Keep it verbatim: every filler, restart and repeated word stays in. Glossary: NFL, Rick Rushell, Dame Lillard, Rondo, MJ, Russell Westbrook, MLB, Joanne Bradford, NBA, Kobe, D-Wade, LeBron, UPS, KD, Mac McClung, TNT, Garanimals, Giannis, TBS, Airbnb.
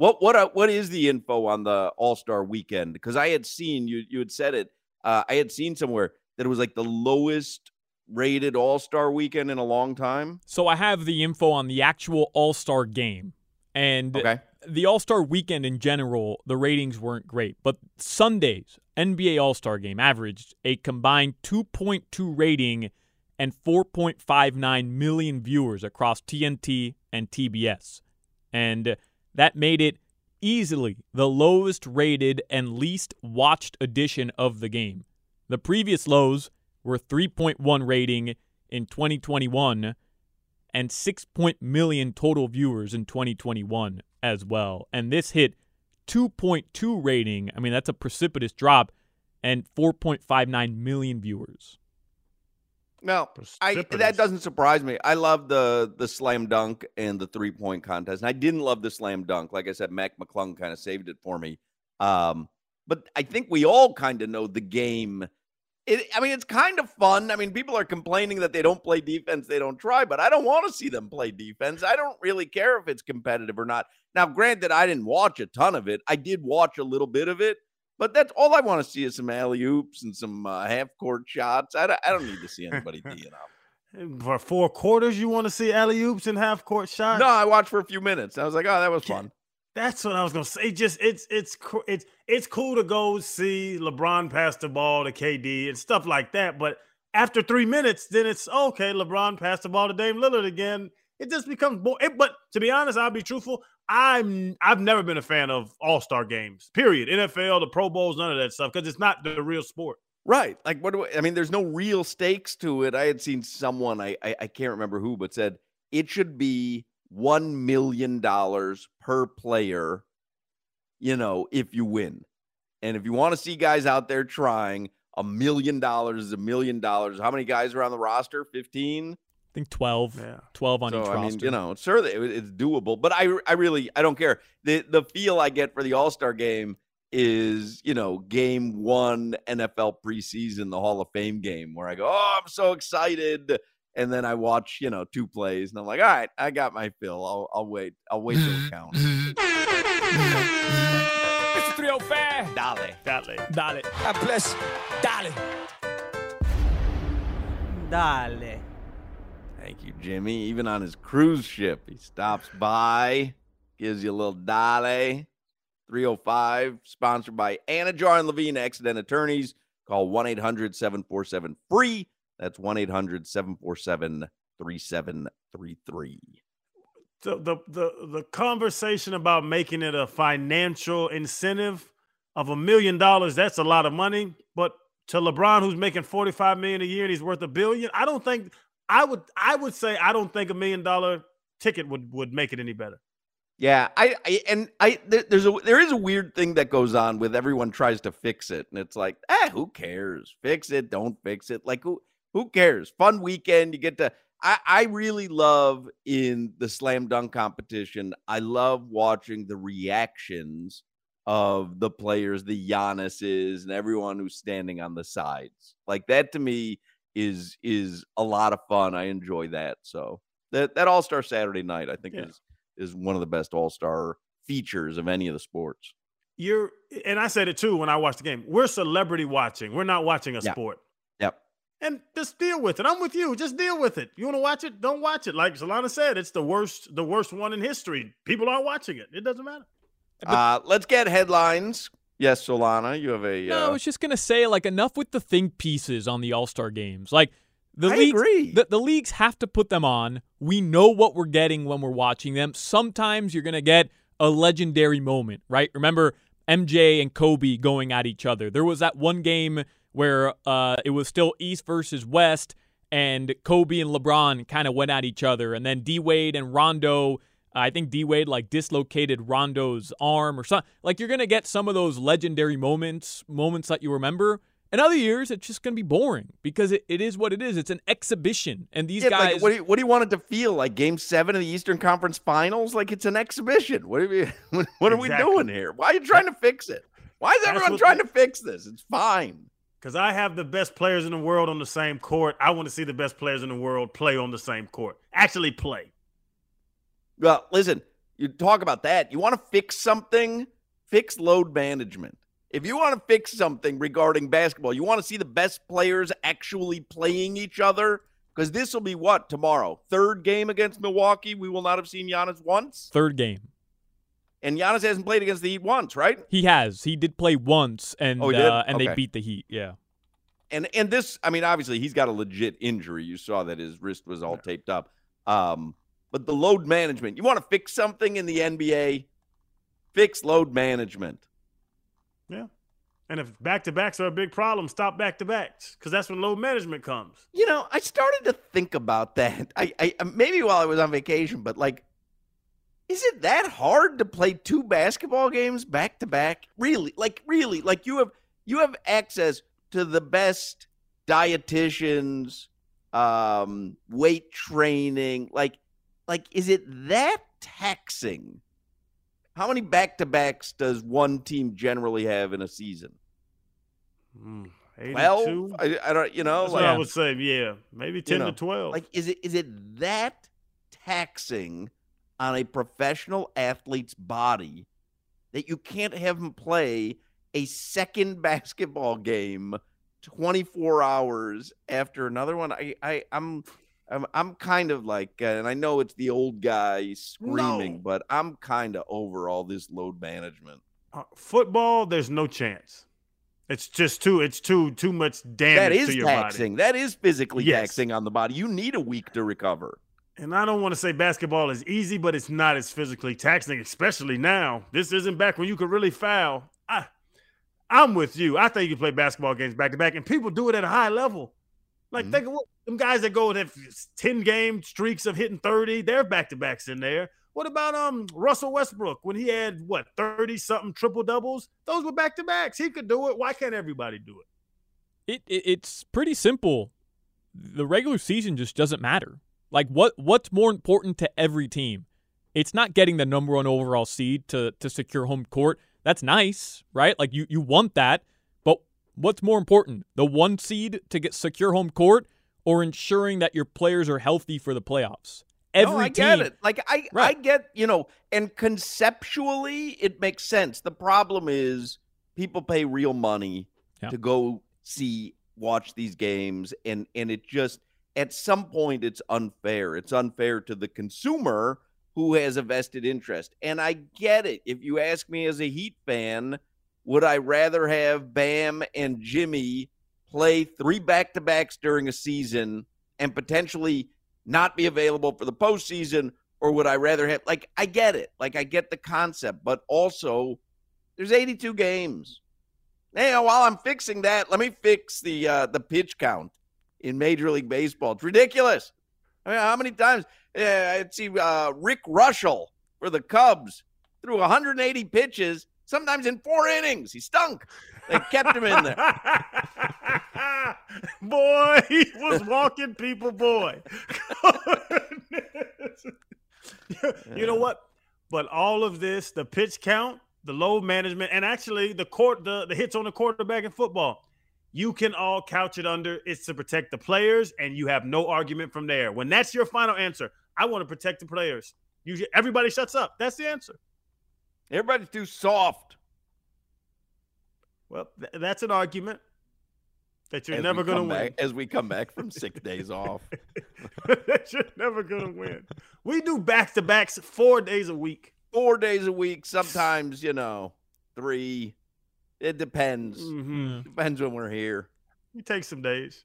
What what what is the info on the All-Star weekend? Because I had seen, you you had said it, uh, I had seen somewhere that it was like the lowest rated All-Star weekend in a long time. So I have the info on the actual All-Star game. And okay. The All-Star weekend in general, the ratings weren't great. But Sunday's N B A All-Star game averaged a combined two point two rating and four point five nine million viewers across T N T and T B S. And that made it easily the lowest rated and least watched edition of the game. The previous lows were three point one rating in twenty twenty-one and six point million total viewers in twenty twenty-one as well. And this hit two point two rating. I mean, that's a precipitous drop, and four point five nine million viewers. Now, I, that doesn't surprise me. I love the the slam dunk and the three-point contest. And I didn't love the slam dunk. Like I said, Mac McClung kind of saved it for me. Um, but I think we all kind of know the game. It, I mean, it's kind of fun. I mean, people are complaining that they don't play defense, they don't try, but I don't want to see them play defense. I don't really care if it's competitive or not. Now, granted, I didn't watch a ton of it. I did watch a little bit of it. But that's all I want to see is some alley-oops and some uh, half-court shots. I don't, I don't need to see anybody teeing up. For four quarters, you want to see alley-oops and half-court shots? No, I watched for a few minutes. I was like, oh, that was fun. That's what I was going to say. It just it's it's it's it's cool to go see LeBron pass the ball to K D and stuff like that. But after three minutes, then it's, okay, LeBron passed the ball to Dame Lillard again. It just becomes boring. But to be honest, I'll be truthful. I'm I've never been a fan of All-Star games. Period. N F L, the Pro Bowls, none of that stuff, because it's not the real sport. Right. Like what do I, I mean? There's no real stakes to it. I had seen someone I I, I can't remember who, but said it should be one million dollars per player. You know, if you win, and if you want to see guys out there trying, a million dollars is a million dollars. How many guys are on the roster? fifteen. I think twelve, yeah. twelve on so, each I roster. Mean, you know, sure, it's doable, but I, I really, I don't care. The the feel I get for the All-Star game is, you know, game one N F L preseason, the Hall of Fame game, where I go, oh, I'm so excited. And then I watch, you know, two plays, and I'm like, all right, I got my fill. I'll, I'll wait. I'll wait till it counts. It's three oh five. Dale. Dale. Dale. God bless. Dale. Dale. Thank you, Jimmy. Even on his cruise ship, he stops by, gives you a little dale. three oh five, sponsored by Anna Jar and Levine Accident Attorneys. Call one eight hundred seven four seven F R E E. That's one eight hundred seven four seven three seven three three. So the, the, the conversation about making it a financial incentive of a million dollars, that's a lot of money. But to LeBron, who's making forty-five million dollars a year and he's worth a billion, I don't think – I would I would say I don't think a million dollar ticket would, would make it any better. Yeah, I, I and I there, there's a there is a weird thing that goes on with everyone tries to fix it, and it's like, ah, who cares? Fix it, don't fix it. Like who who cares? Fun weekend, you get to. I I really love in the slam dunk competition. I love watching the reactions of the players, the Giannis's, and everyone who's standing on the sides. Like that to me. Is is a lot of fun. I enjoy that. So that, that All-Star Saturday night, I think, yeah. is is one of the best All-Star features of any of the sports. You're and I said it too when I watched the game. We're celebrity watching. We're not watching a yeah. sport. Yep. And just deal with it. I'm with you. Just deal with it. You want to watch it? Don't watch it. Like Solana said, it's the worst the worst one in history. People are watching it. It doesn't matter. But- uh, let's get headlines. Yes, Solana, you have a... No, uh, I was just going to say, like, enough with the think pieces on the All-Star games. Like, the I leagues, agree. The, the leagues have to put them on. We know what we're getting when we're watching them. Sometimes you're going to get a legendary moment, right? Remember M J and Kobe going at each other. There was that one game where uh, it was still East versus West, and Kobe and LeBron kind of went at each other. And then D-Wade and Rondo... I think D-Wade like dislocated Rondo's arm or something. Like you're going to get some of those legendary moments, moments that you remember. And other years, it's just going to be boring because it, it is what it is. It's an exhibition. And these yeah, guys. Like, what, do you, what do you want it to feel like? Game seven of the Eastern Conference Finals? Like it's an exhibition. What are we, what are exactly. we doing here? Why are you trying to fix it? Why is everyone trying they- to fix this? It's fine. Because I have the best players in the world on the same court. I want to see the best players in the world play on the same court. Actually play. Well, listen, you talk about that. You want to fix something? Fix load management. If you want to fix something regarding basketball, you want to see the best players actually playing each other? Because this will be what, tomorrow? Third game against Milwaukee? We will not have seen Giannis once? Third game. And Giannis hasn't played against the Heat once, right? He has. He did play once, and oh, uh, and okay. they beat the Heat, yeah. And and this, I mean, obviously, he's got a legit injury. You saw that his wrist was all taped up. Um, but the load management, you want to fix something in the N B A? Fix load management. Yeah. And if back-to-backs are a big problem, stop back-to-backs, because that's when load management comes. You know, I started to think about that. I, I maybe while I was on vacation, but, like, is it that hard to play two basketball games back to back? Really? Like really? Like you have you have access to the best dietitians, um, weight training. Like like is it that taxing? How many back to backs does one team generally have in a season? Mm, twelve? I, I don't. You know, that's like, what I would say. Yeah, maybe ten you know, to twelve. Like is it is it that taxing on a professional athlete's body that you can't have him play a second basketball game twenty-four hours after another one? I, I, I'm I'm, I'm kind of like, uh, and I know it's the old guy screaming, no. but I'm kind of over all this load management. Uh, football, there's no chance. It's just too, it's too, too much damage to your body. That is taxing. That is physically yes. taxing on the body. You need a week to recover. And I don't want to say basketball is easy, but it's not as physically taxing, especially now. This isn't back when you could really foul. I, I'm with you. I think you play basketball games back-to-back, and people do it at a high level. Like, mm-hmm. think of what, them guys that go with ten-game streaks of hitting thirty, they're back-to-backs in there. What about um Russell Westbrook when he had, what, thirty-something triple-doubles? Those were back-to-backs. He could do it. Why can't everybody do it? It, it it's pretty simple. The regular season just doesn't matter. Like, what what's more important to every team? It's not getting the number one overall seed to, to secure home court. That's nice, right? Like, you, you want that. But what's more important, the one seed to get secure home court or ensuring that your players are healthy for the playoffs? Every no, I team, get it. Like, I, right. I get, you know, and conceptually it makes sense. The problem is people pay real money yeah. to go see, watch these games, and, and it just – at some point, it's unfair. It's unfair to the consumer who has a vested interest. And I get it. If you ask me as a Heat fan, would I rather have Bam and Jimmy play three back-to-backs during a season and potentially not be available for the postseason, or would I rather have – like, I get it. Like, I get the concept. But also, there's eighty-two games. Now, while I'm fixing that, let me fix the uh, the pitch count in Major League Baseball. It's ridiculous. I mean, how many times? Yeah, I'd see uh, Rick Rushell for the Cubs threw one hundred eighty pitches, sometimes in four innings. He stunk. They kept him in there. Boy, he was walking people, boy. You know what? But all of this, the pitch count, the load management, and actually the court, the, the hits on the quarterback in football, you can all couch it under it's to protect the players, and you have no argument from there. When that's your final answer, I want to protect the players. You, everybody shuts up. That's the answer. Everybody's too soft. Well, th- that's an argument that you're as never going to win. Back, as we come back from six days off. That you're never going to win. We do back-to-backs four days a week. Four days a week, sometimes, you know, three. It depends. Mm-hmm. Depends when we're here. You take some days.